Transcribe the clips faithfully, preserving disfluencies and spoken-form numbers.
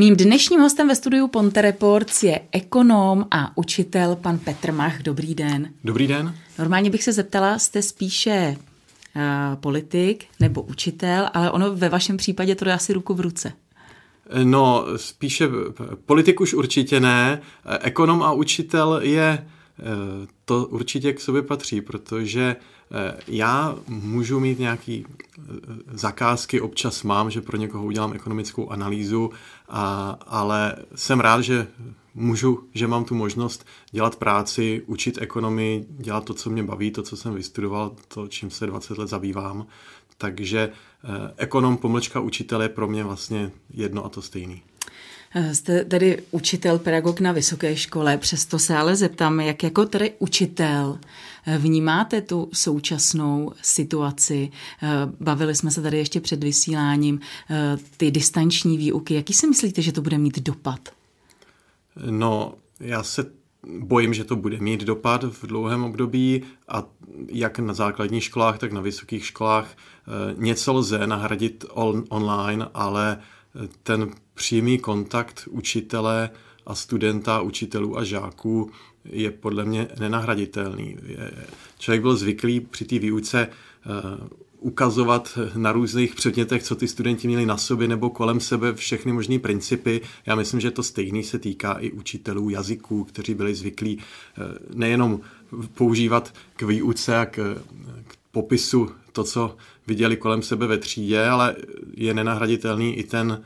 Mým dnešním hostem ve studiu Ponte Report je ekonom a učitel pan Petr Mach. Dobrý den. Dobrý den. Normálně bych se zeptala, jste spíše uh, politik nebo učitel, ale ono ve vašem případě to dá si ruku v ruce. No, spíše politik už určitě ne. Ekonom a učitel je, to určitě k sobě patří, protože já můžu mít nějaké zakázky, občas mám, že pro někoho udělám ekonomickou analýzu, a, ale jsem rád, že můžu, že mám tu možnost dělat práci, učit ekonomii, dělat to, co mě baví, to, co jsem vystudoval, to, čím se dvacet let zabývám. Takže ekonom pomlčka učitel je pro mě vlastně jedno a to stejný. Jste tedy učitel, pedagog na vysoké škole, přesto se ale zeptám, jak jako tedy učitel vnímáte tu současnou situaci? Bavili jsme se tady ještě před vysíláním ty distanční výuky. Jaký si myslíte, že to bude mít dopad? No, já se bojím, že to bude mít dopad v dlouhém období a jak na základních školách, tak na vysokých školách něco lze nahradit on- online, ale ten přímý kontakt učitele a studenta, učitelů a žáků je podle mě nenahraditelný. Člověk byl zvyklý při té výuce ukazovat na různých předmětech, co ty studenti měli na sobě nebo kolem sebe, všechny možné principy. Já myslím, že to stejný se týká i učitelů jazyků, kteří byli zvyklí nejenom používat k výuce a k, k popisu to, co viděli kolem sebe ve třídě, ale je nenahraditelný i ten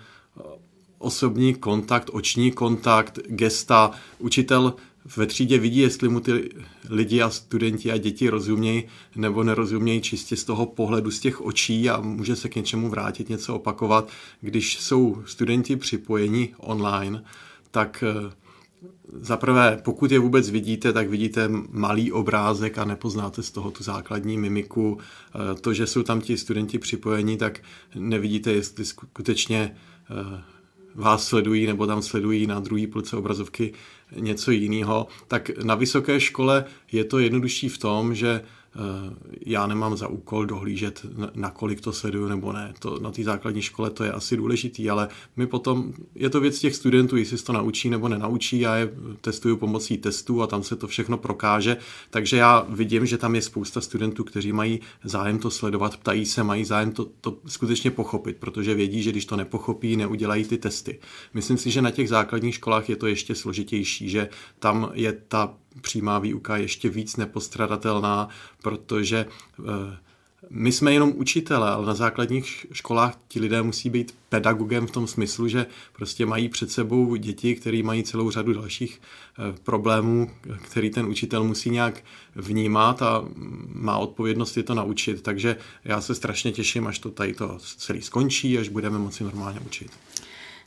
osobní kontakt, oční kontakt, gesta. Učitel ve třídě vidí, jestli mu ty lidi a studenti a děti rozumějí nebo nerozumějí čistě z toho pohledu, z těch očí a může se k něčemu vrátit, něco opakovat. Když jsou studenti připojeni online, tak zaprvé, pokud je vůbec vidíte, tak vidíte malý obrázek a nepoznáte z toho tu základní mimiku. To, že jsou tam ti studenti připojeni, tak nevidíte, jestli skutečně vás sledují nebo tam sledují na druhý půlce obrazovky něco jiného. Tak na vysoké škole je to jednodušší v tom, že já nemám za úkol dohlížet, nakolik to sleduju nebo ne. To, na té základní škole to je asi důležitý, ale my potom, je to věc těch studentů, jestli se to naučí nebo nenaučí, já je testuju pomocí testů a tam se to všechno prokáže, takže já vidím, že tam je spousta studentů, kteří mají zájem to sledovat, ptají se, mají zájem to, to skutečně pochopit, protože vědí, že když to nepochopí, neudělají ty testy. Myslím si, že na těch základních školách je to ještě složitější, že tam je ta přímá výuka ještě víc nepostradatelná, protože my jsme jenom učitelé, ale na základních školách ti lidé musí být pedagogem v tom smyslu, že prostě mají před sebou děti, které mají celou řadu dalších problémů, který ten učitel musí nějak vnímat a má odpovědnost je to naučit. Takže já se strašně těším, až to tady to celý skončí, až budeme moci normálně učit.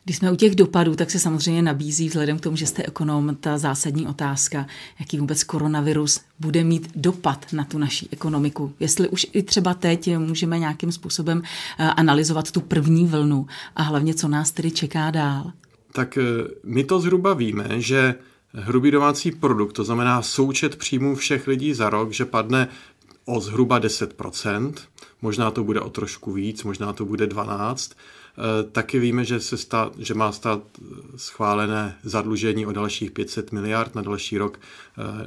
Když jsme u těch dopadů, tak se samozřejmě nabízí vzhledem k tomu, že jste ekonom, ta zásadní otázka, jaký vůbec koronavirus bude mít dopad na tu naši ekonomiku. Jestli už i třeba teď můžeme nějakým způsobem analyzovat tu první vlnu a hlavně, co nás tedy čeká dál. Tak my to zhruba víme, že hrubý domácí produkt, to znamená součet příjmů všech lidí za rok, že padne o zhruba deset procent, možná to bude o trošku víc, možná to bude dvanáct procent. Taky víme, že, se stát, že má stát schválené zadlužení o dalších pět set miliard, na další rok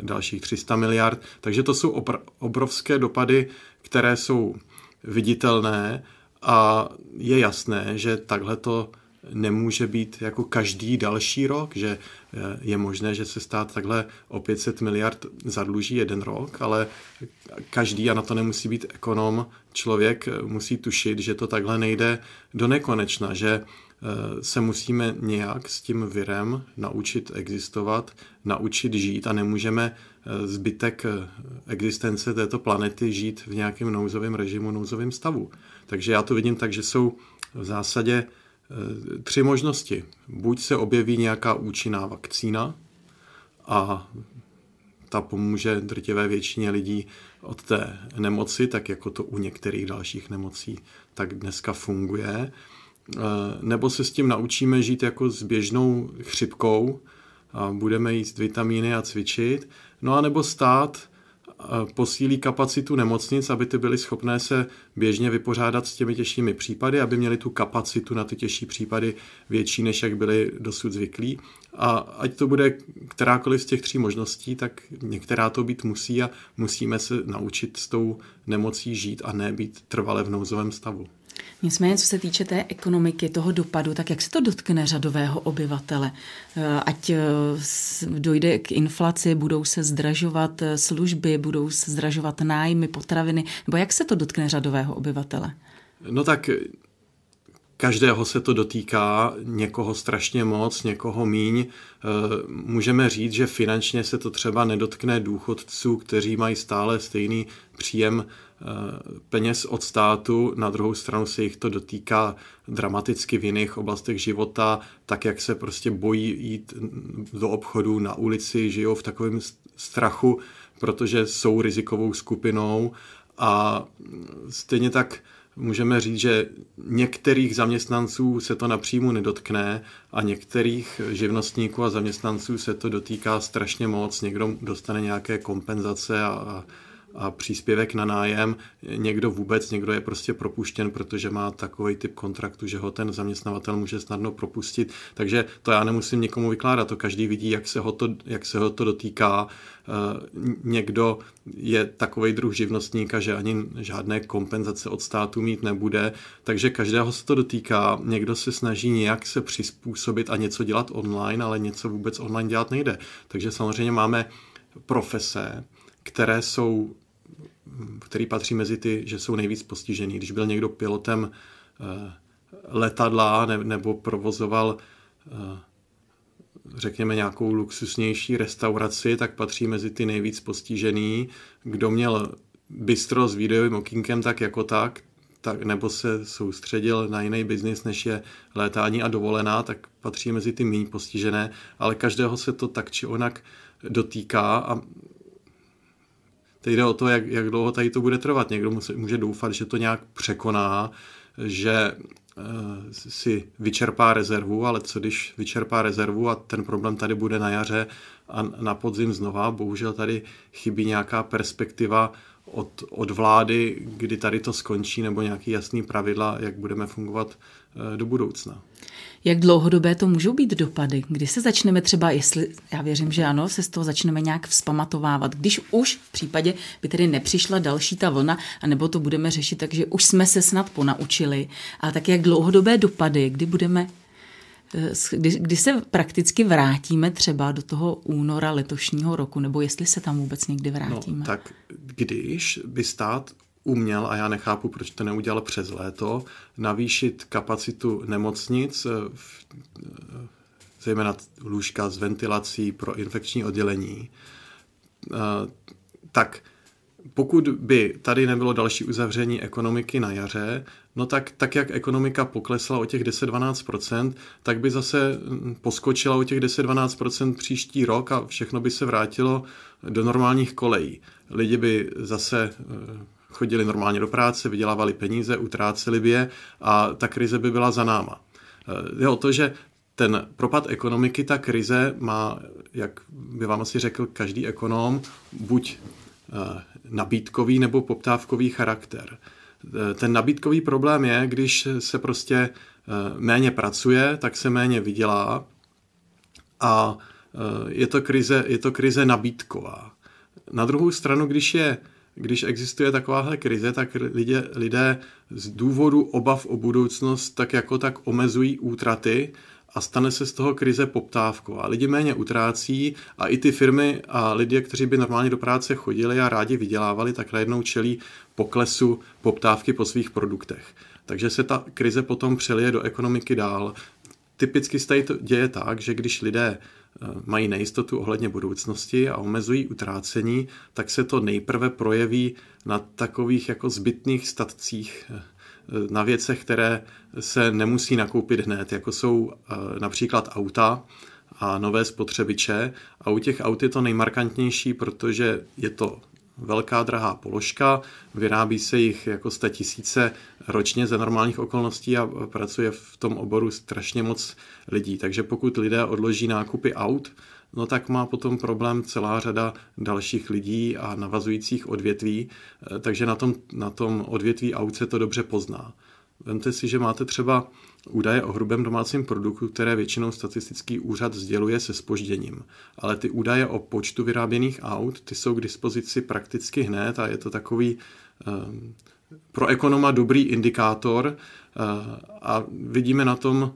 dalších tři sta miliard. Takže to jsou opr- obrovské dopady, které jsou viditelné a je jasné, že takhle to nemůže být jako každý další rok, že je možné, že se stát takhle o pět set miliard zadluží jeden rok, ale každý, a na to nemusí být ekonom, člověk musí tušit, že to takhle nejde do nekonečna, že se musíme nějak s tím virem naučit existovat, naučit žít a nemůžeme zbytek existence této planety žít v nějakém nouzovém režimu, nouzovém stavu. Takže já to vidím tak, že jsou v zásadě tři možnosti. Buď se objeví nějaká účinná vakcína a ta pomůže drtivé většině lidí od té nemoci, tak jako to u některých dalších nemocí tak dneska funguje. Nebo se s tím naučíme žít jako s běžnou chřipkou a budeme jíst vitamíny a cvičit. No a nebo stát posílí kapacitu nemocnic, aby ty byly schopné se běžně vypořádat s těmi těžšími případy, aby měly tu kapacitu na ty těžší případy větší, než jak byly dosud zvyklí. A ať to bude kterákoliv z těch tří možností, tak některá to být musí a musíme se naučit s tou nemocí žít a ne být trvale v nouzovém stavu. Nicméně, co se týče té ekonomiky, toho dopadu, tak jak se to dotkne řadového obyvatele? Ať dojde k inflaci, budou se zdražovat služby, budou se zdražovat nájmy, potraviny, nebo jak se to dotkne řadového obyvatele? No tak každého se to dotýká, někoho strašně moc, někoho míň. Můžeme říct, že finančně se to třeba nedotkne důchodců, kteří mají stále stejný příjem peněz od státu, na druhou stranu se jich to dotýká dramaticky v jiných oblastech života, tak jak se prostě bojí jít do obchodu, na ulici, žijou v takovém strachu, protože jsou rizikovou skupinou. A stejně tak můžeme říct, že některých zaměstnanců se to na příjmu nedotkne a některých živnostníků a zaměstnanců se to dotýká strašně moc. Někdo dostane nějaké kompenzace a, a příspěvek na nájem, někdo vůbec, někdo je prostě propuštěn, protože má takový typ kontraktu, že ho ten zaměstnavatel může snadno propustit. Takže to já nemusím nikomu vykládat, to každý vidí, jak se ho to, jak se ho to dotýká. Někdo je takovej druh živnostníka, že ani žádné kompenzace od státu mít nebude, takže každého se to dotýká. Někdo se snaží nějak se přizpůsobit a něco dělat online, ale něco vůbec online dělat nejde. Takže samozřejmě máme profese, které jsou, který patří mezi ty, že jsou nejvíc postižený. Když byl někdo pilotem letadla nebo provozoval, řekněme, nějakou luxusnější restauraci, tak patří mezi ty nejvíc postižený. Kdo měl bistro s videovým okýnkem, tak jako tak, tak nebo se soustředil na jiný biznis, než je létání a dovolená, tak patří mezi ty méně postižené, ale každého se to tak či onak dotýká a teď jde o to, jak, jak dlouho tady to bude trvat. Někdo může doufat, že to nějak překoná, že si vyčerpá rezervu, ale co když vyčerpá rezervu a ten problém tady bude na jaře a na podzim znova. Bohužel tady chybí nějaká perspektiva od, od vlády, kdy tady to skončí, nebo nějaký jasný pravidla, jak budeme fungovat do budoucna. Jak dlouhodobé to můžou být dopady? Kdy se začneme třeba, jestli, já věřím, že ano, se z toho začneme nějak vzpamatovávat, když už v případě by tedy nepřišla další ta vlna, anebo to budeme řešit, takže už jsme se snad ponaučili, ale tak jak dlouhodobé dopady, kdy budeme, kdy, kdy se prakticky vrátíme třeba do toho února letošního roku, nebo jestli se tam vůbec někdy vrátíme? No, tak když by stát uměl, a já nechápu, proč to neudělal přes léto, navýšit kapacitu nemocnic, zejména lůžka s ventilací pro infekční oddělení, tak pokud by tady nebylo další uzavření ekonomiky na jaře, no tak, tak jak ekonomika poklesla o těch deset až dvanáct procent, tak by zase poskočila o těch deset až dvanáct procent příští rok a všechno by se vrátilo do normálních kolejí. Lidi by zase chodili normálně do práce, vydělávali peníze, utráceli by je a ta krize by byla za náma. Je o to, že ten propad ekonomiky, ta krize má, jak by vám asi řekl každý ekonom, buď nabídkový nebo poptávkový charakter. Ten nabídkový problém je, když se prostě méně pracuje, tak se méně vydělá a je to krize, je to krize nabídková. Na druhou stranu, když je Když existuje takováhle krize, tak lidé, lidé z důvodu obav o budoucnost tak jako tak omezují útraty a stane se z toho krize poptávková. Lidi méně utrácí a i ty firmy a lidé, kteří by normálně do práce chodili a rádi vydělávali, tak najednou čelí poklesu poptávky po svých produktech. Takže se ta krize potom přelije do ekonomiky dál. Typicky se tady to děje tak, že když lidé mají nejistotu ohledně budoucnosti a omezují utrácení, tak se to nejprve projeví na takových jako zbytných statcích, na věcech, které se nemusí nakoupit hned, jako jsou například auta a nové spotřebiče. A u těch aut je to nejmarkantnější, protože je to velká drahá položka, vyrábí se jich jako statisíce ročně za normálních okolností a pracuje v tom oboru strašně moc lidí. Takže pokud lidé odloží nákupy aut no tak má potom problém celá řada dalších lidí a navazujících odvětví, takže na tom, na tom odvětví aut se to dobře pozná. Vemte si, že máte třeba údaje o hrubém domácím produktu, které většinou statistický úřad sděluje se zpožděním. Ale ty údaje o počtu vyráběných aut, ty jsou k dispozici prakticky hned a je to takový um, pro ekonoma dobrý indikátor uh, a vidíme na tom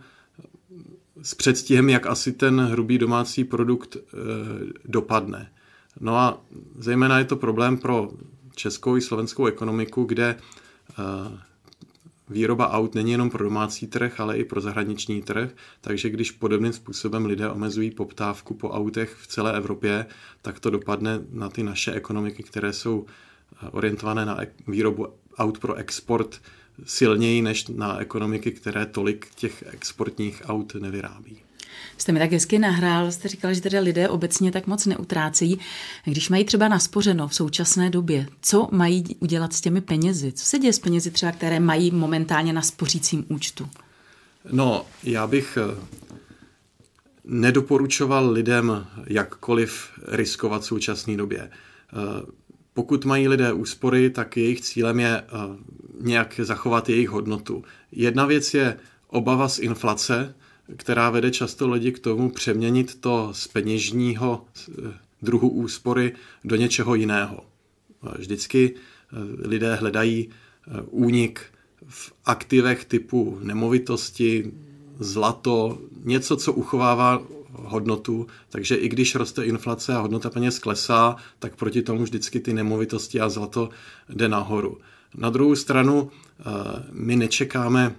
s předstihem, jak asi ten hrubý domácí produkt uh, dopadne. No a zejména je to problém pro českou i slovenskou ekonomiku, kde uh, výroba aut není jenom pro domácí trh, ale i pro zahraniční trh, takže když podobným způsobem lidé omezují poptávku po autech v celé Evropě, tak to dopadne na ty naše ekonomiky, které jsou orientované na výrobu aut pro export silněji než na ekonomiky, které tolik těch exportních aut nevyrábí. Jste mi tak hezky nahrál, jste říkal, že teda lidé obecně tak moc neutrácejí. Když mají třeba naspořeno v současné době, co mají udělat s těmi penězi? Co se děje s penězi třeba, které mají momentálně na spořícím účtu? No, já bych nedoporučoval lidem jakkoliv riskovat v současné době. Pokud mají lidé úspory, tak jejich cílem je nějak zachovat jejich hodnotu. Jedna věc je obava z inflace, která vede často lidi k tomu přeměnit to z peněžního druhu úspory do něčeho jiného. Vždycky lidé hledají únik v aktivech typu nemovitosti, zlato, něco, co uchovává hodnotu, takže i když roste inflace a hodnota peněz klesá, tak proti tomu vždycky ty nemovitosti a zlato jde nahoru. Na druhou stranu my nečekáme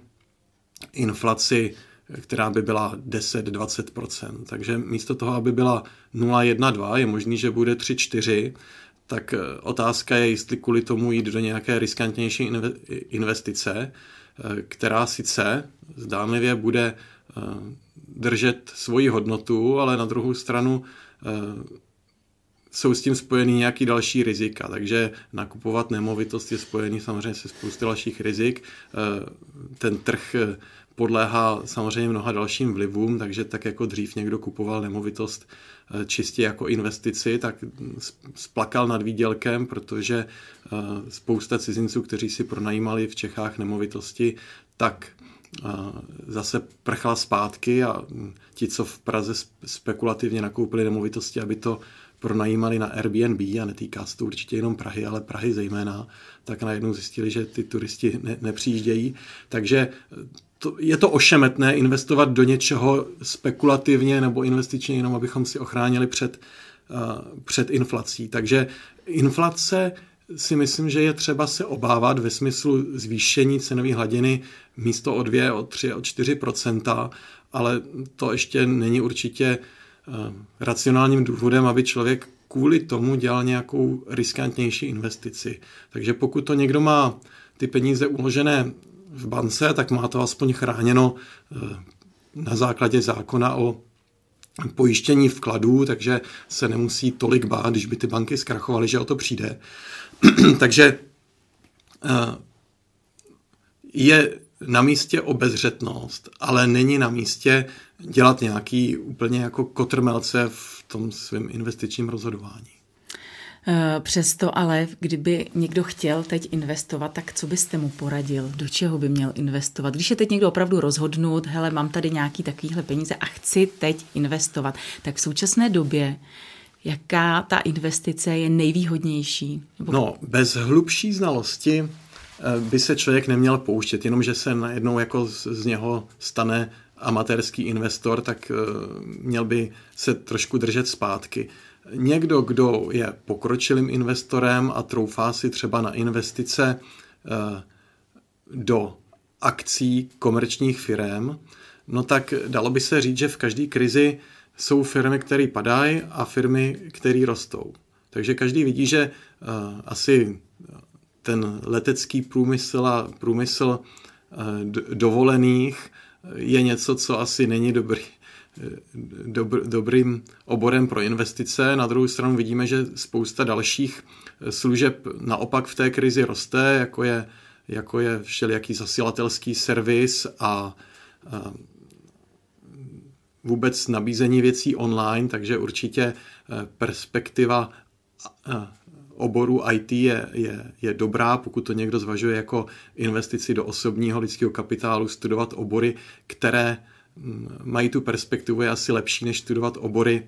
inflaci, která by byla deset až dvacet procent. Takže místo toho, aby byla nula celá jedna dva, je možný, že bude tři čtyři, tak otázka je, jestli kvůli tomu jít do nějaké riskantnější investice, která sice zdánlivě bude držet svoji hodnotu, ale na druhou stranu jsou s tím spojeny nějaký další rizika, takže nakupovat nemovitost je spojený samozřejmě se spoustou dalších rizik. Ten trh podléhá samozřejmě mnoha dalším vlivům, takže tak jako dřív někdo kupoval nemovitost čistě jako investici, tak splakal nad výdělkem, protože spousta cizinců, kteří si pronajímali v Čechách nemovitosti, tak zase prchla zpátky a ti, co v Praze spekulativně nakoupili nemovitosti, aby to pronajímali na Airbnb, a netýká se to určitě jenom Prahy, ale Prahy zejména, tak najednou zjistili, že ty turisti ne- nepřijíždějí. Takže to, je to ošemetné investovat do něčeho spekulativně nebo investičně, jenom abychom si ochránili před, uh, před inflací. Takže inflace si myslím, že je třeba se obávat ve smyslu zvýšení cenové hladiny místo o dvě, o tři, o čtyři procenta, ale to ještě není určitě racionálním důvodem, aby člověk kvůli tomu dělal nějakou riskantnější investici. Takže pokud to někdo má ty peníze uložené v bance, tak má to aspoň chráněno na základě zákona o pojištění vkladů, takže se nemusí tolik bát, když by ty banky zkrachovaly, že o to přijde. Takže je na místě obezřetnost, ale není na místě dělat nějaký úplně jako kotrmelce v tom svém investičním rozhodování. Přesto ale, kdyby někdo chtěl teď investovat, tak co byste mu poradil? Do čeho by měl investovat? Když je teď někdo opravdu rozhodnout, hele, mám tady nějaký takovýhle peníze a chci teď investovat, tak v současné době jaká ta investice je nejvýhodnější? Nebo... No, bez hlubší znalosti by se člověk neměl pouštět, jenomže se najednou jako z, z něho stane amatérský investor, tak uh, měl by se trošku držet zpátky. Někdo, kdo je pokročilým investorem a troufá si třeba na investice uh, do akcí komerčních firem, no tak dalo by se říct, že v každé krizi jsou firmy, které padají a firmy, které rostou. Takže každý vidí, že uh, asi... ten letecký průmysl a průmysl dovolených je něco, co asi není dobrý, dobr, dobrým oborem pro investice. Na druhou stranu vidíme, že spousta dalších služeb naopak v té krizi roste, jako je, jako je všelijaký zasilatelský servis a, a vůbec nabízení věcí online, takže určitě perspektiva oboru I T je, je, je dobrá, pokud to někdo zvažuje jako investici do osobního lidského kapitálu, studovat obory, které mají tu perspektivu, je asi lepší, než studovat obory,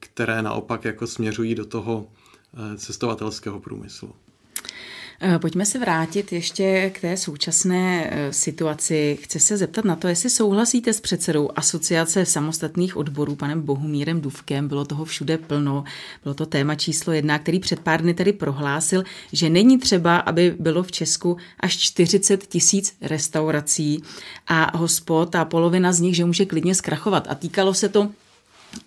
které naopak jako směřují do toho cestovatelského průmyslu. Pojďme se vrátit ještě k té současné situaci. Chci se zeptat na to, jestli souhlasíte s předsedou Asociace samostatných odborů, panem Bohumírem Důvkem. Bylo toho všude plno. Bylo to téma číslo jedna, který před pár dny tedy prohlásil, že není třeba, aby bylo v Česku až čtyřicet tisíc restaurací a hospod a polovina z nich, že může klidně zkrachovat. A týkalo se to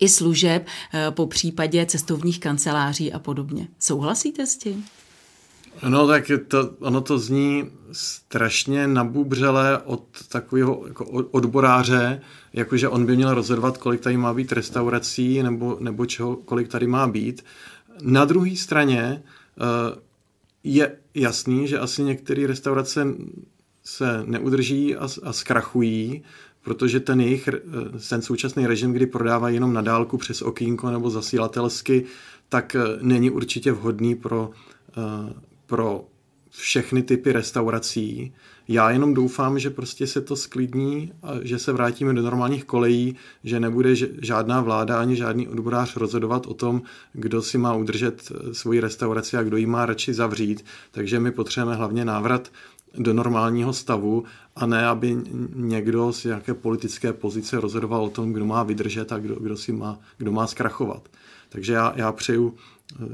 i služeb, po případě cestovních kanceláří a podobně. Souhlasíte s tím? No tak to, ono to zní strašně nabubřele od takového jako odboráře, jakože on by měl rozhodovat, kolik tady má být restaurací nebo, nebo čeho, kolik tady má být. Na druhé straně je jasný, že asi některé restaurace se neudrží a, a zkrachují, protože ten jejich ten současný režim, kdy prodávají jenom na dálku přes okýnko nebo zasílatelsky, tak není určitě vhodný pro pro všechny typy restaurací. Já jenom doufám, že prostě se to sklidní a že se vrátíme do normálních kolejí, že nebude žádná vláda ani žádný odborář rozhodovat o tom, kdo si má udržet svoji restauraci a kdo ji má radši zavřít. Takže my potřebujeme hlavně návrat do normálního stavu a ne, aby někdo z nějaké politické pozice rozhodoval o tom, kdo má vydržet a kdo, kdo, si má, kdo má zkrachovat. Takže já, já přeju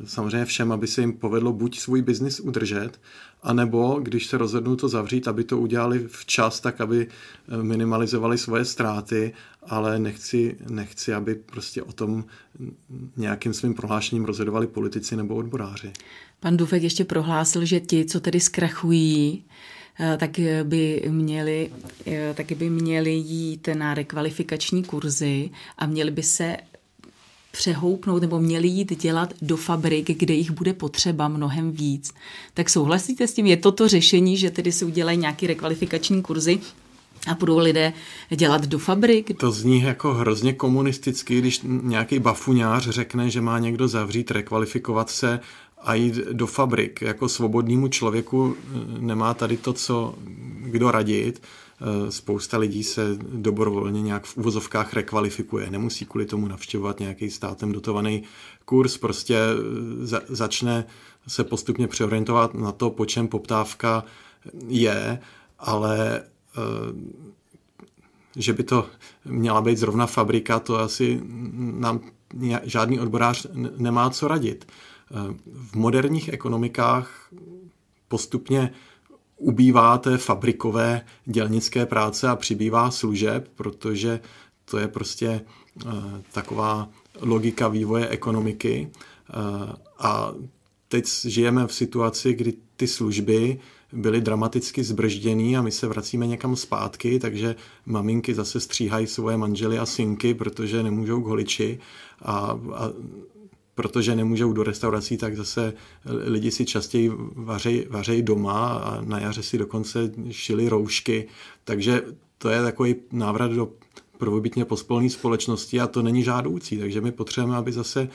samozřejmě všem, aby se jim povedlo buď svůj biznis udržet, anebo když se rozhodnou to zavřít, aby to udělali včas, tak aby minimalizovali svoje ztráty, ale nechci, nechci, aby prostě o tom nějakým svým prohlášením rozhodovali politici nebo odboráři. Pan Důvek ještě prohlásil, že ti, co tedy zkrachují, tak by měli, tak by měli jít na rekvalifikační kurzy a měli by se přehoupnout nebo měli jít dělat do fabrik, kde jich bude potřeba mnohem víc. Tak souhlasíte s tím? Je to to řešení, že tedy se udělají nějaké rekvalifikační kurzy a budou lidé dělat do fabrik? To zní jako hrozně komunisticky, když nějaký bafuňář řekne, že má někdo zavřít, rekvalifikovat se a jít do fabrik. Jako svobodnému člověku nemá tady to, co kdo radit. Spousta lidí se dobrovolně nějak v uvozovkách rekvalifikuje. Nemusí kvůli tomu navštěvovat nějaký státem dotovaný kurz, prostě za, začne se postupně přeorientovat na to, po čem poptávka je, ale že by to měla být zrovna fabrika, to asi nám žádný odborář nemá co radit. V moderních ekonomikách postupně ubývá té fabrikové dělnické práce a přibývá služeb, protože to je prostě uh, taková logika vývoje ekonomiky. Uh, a teď žijeme v situaci, kdy ty služby byly dramaticky zbržděný a my se vracíme někam zpátky, takže maminky zase stříhají svoje manžely a synky, protože nemůžou k holiči a, a protože nemůžou do restaurací, tak zase lidi si častěji vařejí vařej doma a na jaře si dokonce šili roušky. Takže to je takový návrat do prvobytně pospolné společnosti a to není žádoucí. Takže my potřebujeme, aby zase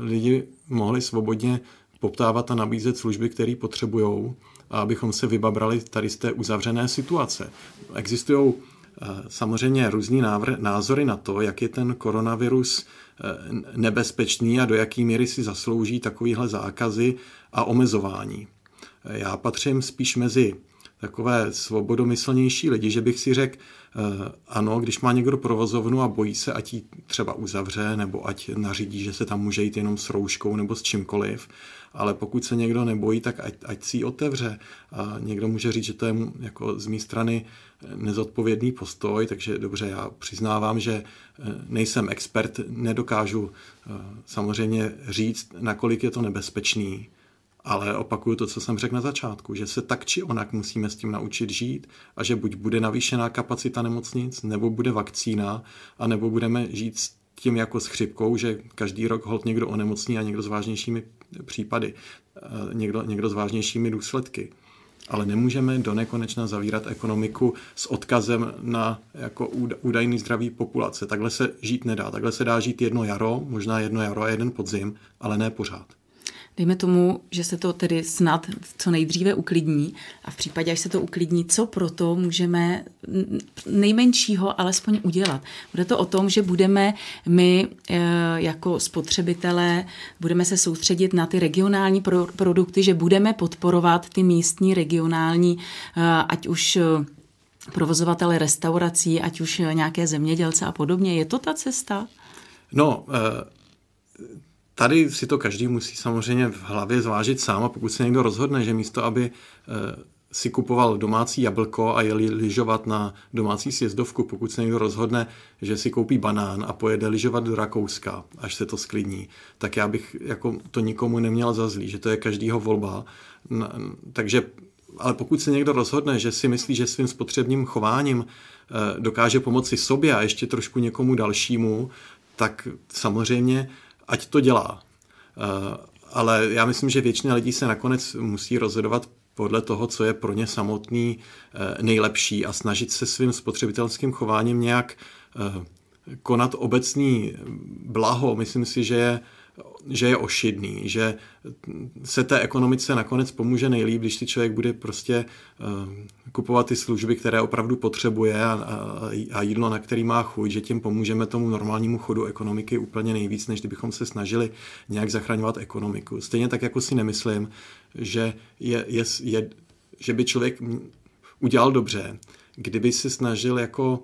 lidi mohli svobodně poptávat a nabízet služby, které potřebujou, a abychom se vybabrali tady z té uzavřené situace. Existují samozřejmě různý návr- názory na to, jak je ten koronavirus nebezpečný a do jaký míry si zaslouží takovýhle zákazy a omezování. Já patřím spíš mezi takové svobodomyslnější lidi, že bych si řekl, ano, když má někdo provozovnu a bojí se, ať ji třeba uzavře, nebo ať nařídí, že se tam může jít jenom s rouškou nebo s čímkoliv, ale pokud se někdo nebojí, tak ať, ať si ji otevře. A někdo může říct, že to je jako z mé strany nezodpovědný postoj, takže dobře, já přiznávám, že nejsem expert, nedokážu samozřejmě říct, nakolik je to nebezpečný. Ale opakuju to, co jsem řekl na začátku, že se tak či onak musíme s tím naučit žít a že buď bude navýšená kapacita nemocnic, nebo bude vakcína, a nebo budeme žít s tím jako s chřipkou, že každý rok holt někdo onemocní a někdo s vážnějšími případy, někdo, někdo s vážnějšími důsledky. Ale nemůžeme do nekonečna zavírat ekonomiku s odkazem na jako údajný zdravý populace. Takhle se žít nedá. Takhle se dá žít jedno jaro, možná jedno jaro a jeden podzim, ale ne pořád. Dejme tomu, že se to tedy snad co nejdříve uklidní a v případě, až se to uklidní, co proto můžeme nejmenšího alespoň udělat. Bude to o tom, že budeme my jako spotřebitelé, budeme se soustředit na ty regionální pro- produkty, že budeme podporovat ty místní, regionální, ať už provozovatele restaurací, ať už nějaké zemědělce a podobně. Je to ta cesta? No, e- Tady si to každý musí samozřejmě v hlavě zvážit sám a pokud se někdo rozhodne, že místo, aby si kupoval domácí jablko a jeli lyžovat na domácí sjezdovku, pokud se někdo rozhodne, že si koupí banán a pojede lyžovat do Rakouska, až se to sklidní, tak já bych jako to nikomu neměl za zlý, že to je každýho volba. Takže, ale pokud se někdo rozhodne, že si myslí, že svým spotřebním chováním dokáže pomoci sobě a ještě trošku někomu dalšímu, tak samozřejmě ať to dělá. Ale já myslím, že většina lidí se nakonec musí rozhodovat podle toho, co je pro ně samotný nejlepší a snažit se svým spotřebitelským chováním nějak konat obecný blaho. Myslím si, že je, že je ošidný, že se té ekonomice nakonec pomůže nejlíp, když si člověk bude prostě kupovat ty služby, které opravdu potřebuje a, a jídlo, na který má chuť, že tím pomůžeme tomu normálnímu chodu ekonomiky úplně nejvíc, než kdybychom se snažili nějak zachraňovat ekonomiku. Stejně tak, jako si nemyslím, že, je, je, je, že by člověk udělal dobře, kdyby se snažil jako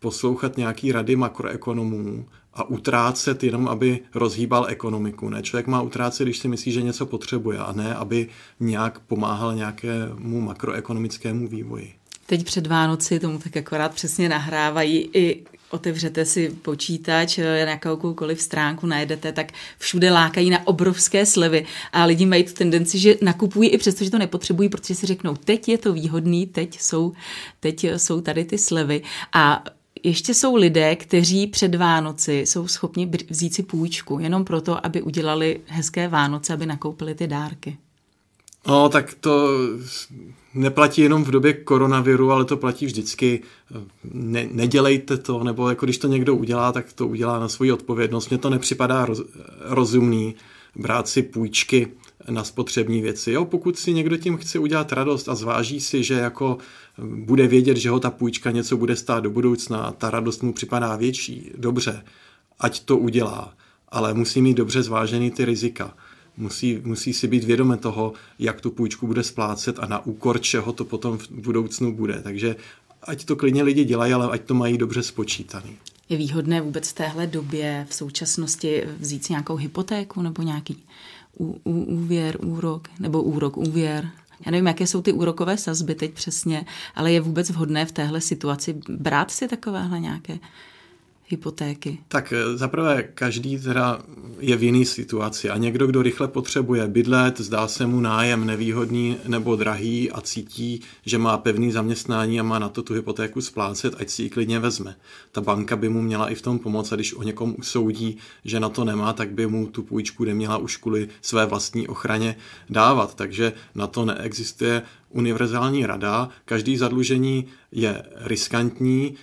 poslouchat nějaký rady makroekonomů a utrácet jenom, aby rozhýbal ekonomiku. Ne, člověk má utrácet, když si myslí, že něco potřebuje, a ne, aby nějak pomáhal nějakému makroekonomickému vývoji. Teď před Vánoci tomu tak akorát přesně nahrávají i otevřete si počítač, na jakoukoliv stránku najedete, tak všude lákají na obrovské slevy a lidi mají tu tendenci, že nakupují i přesto, že to nepotřebují, protože si řeknou, teď je to výhodný, teď jsou, teď jsou tady ty slevy a ještě jsou lidé, kteří před Vánoci jsou schopni vzít si půjčku jenom proto, aby udělali hezké Vánoce, aby nakoupili ty dárky. No, tak to neplatí jenom v době koronaviru, ale to platí vždycky. Ne, nedělejte to, nebo jako když to někdo udělá, tak to udělá na svou odpovědnost. Mně to nepřipadá roz, rozumný brát si půjčky na spotřební věci. Jo, pokud si někdo tím chce udělat radost a zváží si, že jako bude vědět, že ho ta půjčka něco bude stát do budoucna a ta radost mu připadá větší, dobře, ať to udělá, ale musí mít dobře zvážený ty rizika. Musí, musí si být vědome toho, jak tu půjčku bude splácet a na úkor čeho to potom v budoucnu bude. Takže ať to klidně lidi dělají, ale ať to mají dobře spočítaný. Je výhodné vůbec v téhle době v současnosti vzít si nějakou hypotéku nebo nějaký Ú, ú, úvěr, úrok, nebo úrok, úvěr. Já nevím, jaké jsou ty úrokové sazby teď přesně, ale je vůbec vhodné v téhle situaci brát si takovéhle nějaké hypotéky? Tak zaprvé každý teda je v jiný situaci a někdo, kdo rychle potřebuje bydlet, zdá se mu nájem nevýhodný nebo drahý a cítí, že má pevný zaměstnání a má na to tu hypotéku splácet, ať si ji klidně vezme. Ta banka by mu měla i v tom pomoct a když o někom usoudí, že na to nemá, tak by mu tu půjčku neměla už kvůli své vlastní ochraně dávat, takže na to neexistuje univerzální rada, každý zadlužení je riskantní,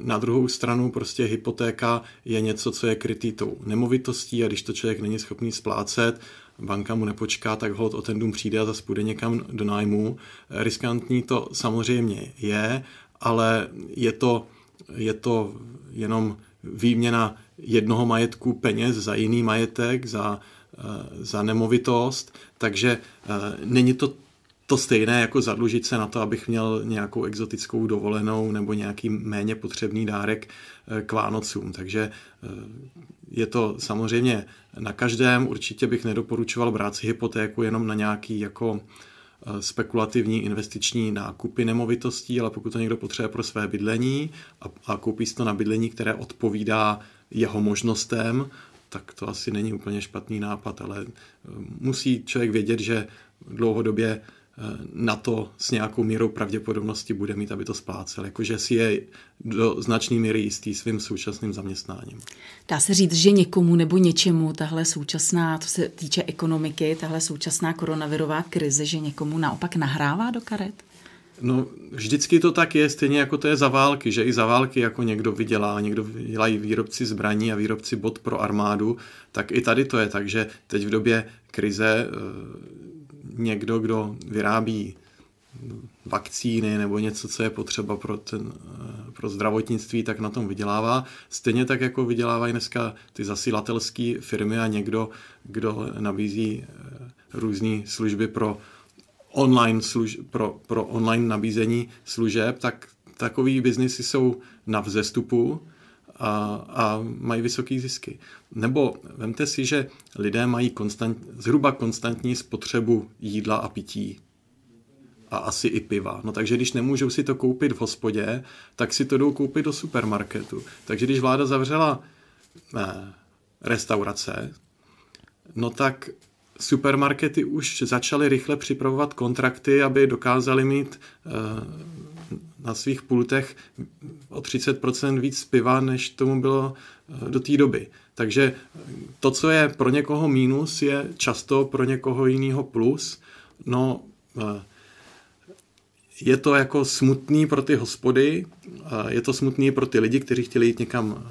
na druhou stranu prostě hypotéka je něco, co je krytý tou nemovitostí a když to člověk není schopný splácet, banka mu nepočká, tak holt o ten dům přijde a zase půjde někam do nájmu. Riskantní to samozřejmě je, ale je to, je to jenom výměna jednoho majetku peněz za jiný majetek, za, za nemovitost, takže není to To stejné jako zadlužit se na to, abych měl nějakou exotickou dovolenou nebo nějaký méně potřebný dárek k Vánocům. Takže je to samozřejmě na každém. Určitě bych nedoporučoval brát si hypotéku jenom na nějaký jako spekulativní investiční nákupy nemovitostí, ale pokud to někdo potřebuje pro své bydlení a koupí si to na bydlení, které odpovídá jeho možnostem, tak to asi není úplně špatný nápad, ale musí člověk vědět, že dlouhodobě na to s nějakou mírou pravděpodobnosti bude mít, aby to splácel. Jakože si je do značné míry jistý svým současným zaměstnáním. Dá se říct, že někomu nebo něčemu tahle současná, to se týče ekonomiky, tahle současná koronavirová krize, že někomu naopak nahrává do karet? No, vždycky to tak je, stejně jako to je za války, že i za války jako někdo vydělá, někdo dělají výrobci zbraní a výrobci bot pro armádu, tak i tady to je tak, že teď v době krize někdo, kdo vyrábí vakcíny nebo něco, co je potřeba pro, ten, pro zdravotnictví, tak na tom vydělává. Stejně tak, jako vydělávají dneska ty zasilatelské firmy a někdo, kdo nabízí různé služby pro online, služ, pro, pro online nabízení služeb, tak takový biznisy jsou na vzestupu a, a mají vysoké zisky. Nebo vemte si, že lidé mají konstant, zhruba konstantní spotřebu jídla a pití a asi i piva. No takže když nemůžou si to koupit v hospodě, tak si to jdou koupit do supermarketu. Takže když vláda zavřela eh, restaurace, no tak supermarkety už začaly rychle připravovat kontrakty, aby dokázali mít na svých pultech o třicet procent víc piva, než tomu bylo do té doby. Takže to, co je pro někoho mínus, je často pro někoho jiného plus. No, je to jako smutný pro ty hospody, je to smutný pro ty lidi, kteří chtěli jít někam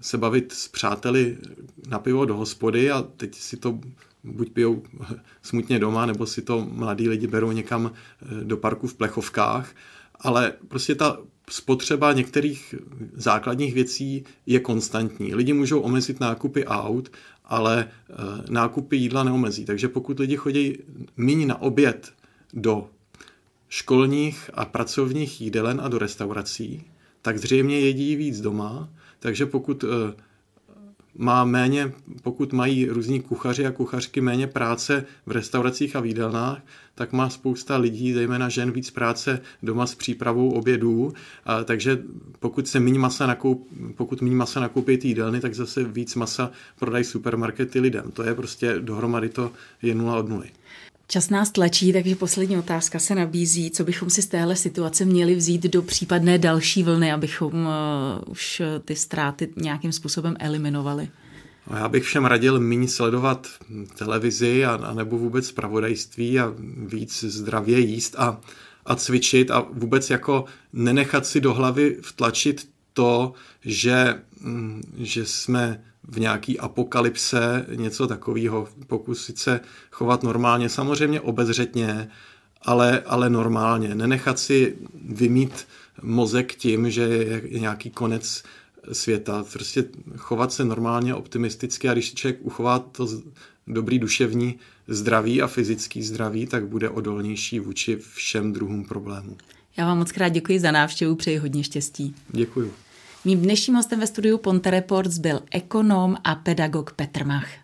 se bavit s přáteli na pivo do hospody a teď si to buď pijou smutně doma, nebo si to mladí lidi berou někam do parku v plechovkách, ale prostě ta spotřeba některých základních věcí je konstantní. Lidi můžou omezit nákupy aut, ale nákupy jídla neomezí, takže pokud lidi chodí míň na oběd do školních a pracovních jídelen a do restaurací, tak zřejmě jedí víc doma. Takže pokud má méně, pokud mají různí kuchaři a kuchařky méně práce v restauracích a v jídelnách, tak má spousta lidí, zejména žen, víc práce doma s přípravou obědů. A takže pokud se míň masa nakoup, pokud míň masa nakoupí ty jídelny, tak zase víc masa prodají supermarkety lidem. To je prostě dohromady to je nula od nuly. Čas nás tlačí, takže poslední otázka se nabízí. Co bychom si z téhle situace měli vzít do případné další vlny, abychom uh, už ty ztráty nějakým způsobem eliminovali? Já bych všem radil méně sledovat televizi a, a nebo vůbec zpravodajství a víc zdravě jíst a, a cvičit a vůbec jako nenechat si do hlavy vtlačit to, že, že jsme v nějaký apokalypse, něco takového, pokusit se chovat normálně, samozřejmě obezřetně, ale, ale normálně. Nenechat si vymít mozek tím, že je nějaký konec světa. Prostě chovat se normálně, optimisticky a když člověk uchová to dobrý duševní zdraví a fyzický zdraví, tak bude odolnější vůči všem druhům problémů. Já vám moc krát děkuji za návštěvu, přeji hodně štěstí. Děkuji. Mým dnešním hostem ve studiu Ponte Reports byl ekonom a pedagog Petr Mach.